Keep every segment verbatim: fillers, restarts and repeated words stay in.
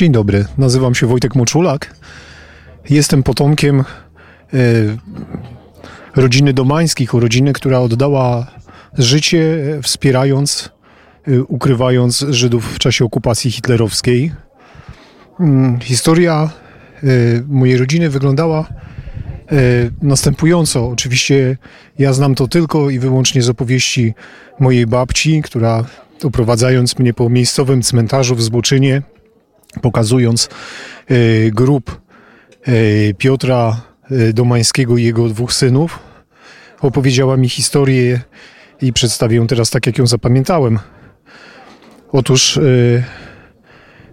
Dzień dobry, nazywam się Wojtek Moczulak. Jestem potomkiem y, rodziny Domańskich, rodziny, która oddała życie wspierając, y, ukrywając Żydów w czasie okupacji hitlerowskiej. Y, historia y, mojej rodziny wyglądała y, następująco. Oczywiście ja znam to tylko i wyłącznie z opowieści mojej babci, która oprowadzając mnie po miejscowym cmentarzu w Zbuczynie, pokazując y, grób y, Piotra y, Domańskiego i jego dwóch synów, opowiedziała mi historię i przedstawię ją teraz tak, jak ją zapamiętałem. Otóż y,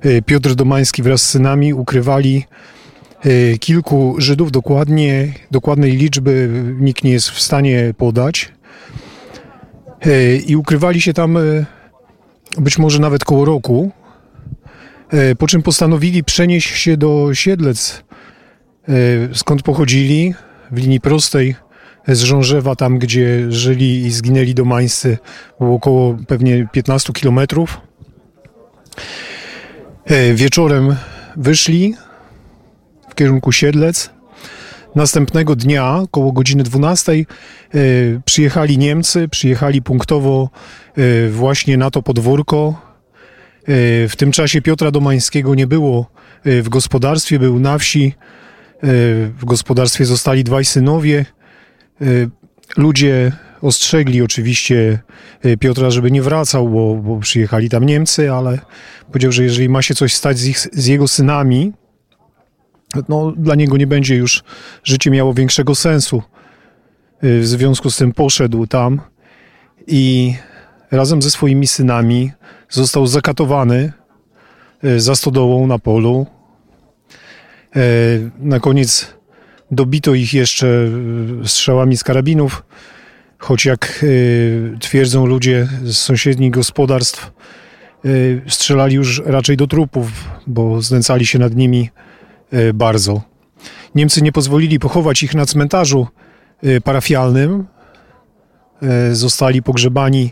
y, Piotr Domański wraz z synami ukrywali y, kilku Żydów, dokładnie, dokładnej liczby nikt nie jest w stanie podać, y, i ukrywali się tam y, być może nawet koło roku, po czym postanowili przenieść się do Siedlec, skąd pochodzili, w linii prostej z Żążewa, tam gdzie żyli i zginęli Domańscy, było około pewnie piętnaście kilometrów. Wieczorem wyszli w kierunku Siedlec. Następnego dnia, koło godziny dwunastej, przyjechali Niemcy, przyjechali punktowo właśnie na to podwórko. W tym czasie Piotra Domańskiego nie było w gospodarstwie, był na wsi. W gospodarstwie zostali dwaj synowie. Ludzie ostrzegli oczywiście Piotra, żeby nie wracał, bo, bo przyjechali tam Niemcy, ale powiedział, że jeżeli ma się coś stać z, ich, z jego synami, no, dla niego nie będzie już życie miało większego sensu. W związku z tym poszedł tam i razem ze swoimi synami został zakatowany za stodołą na polu. Na koniec dobito ich jeszcze strzałami z karabinów, choć jak twierdzą ludzie z sąsiednich gospodarstw, strzelali już raczej do trupów, bo znęcali się nad nimi bardzo. Niemcy nie pozwolili pochować ich na cmentarzu parafialnym. Zostali pogrzebani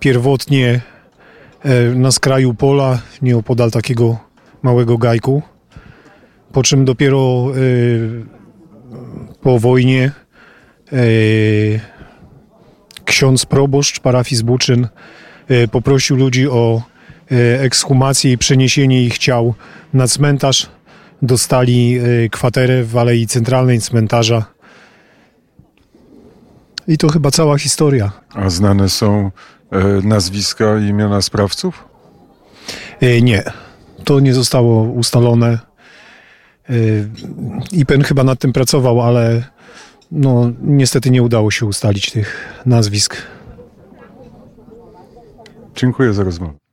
pierwotnie na skraju pola, nieopodal takiego małego gajku. Po czym dopiero po wojnie ksiądz proboszcz parafii Buczyn poprosił ludzi o ekshumację i przeniesienie ich ciał na cmentarz. Dostali kwaterę w alei centralnej cmentarza. I to chyba cała historia. A znane są nazwiska i imiona sprawców? Nie. To nie zostało ustalone. I P N chyba nad tym pracował, ale no, niestety nie udało się ustalić tych nazwisk. Dziękuję za rozmowę.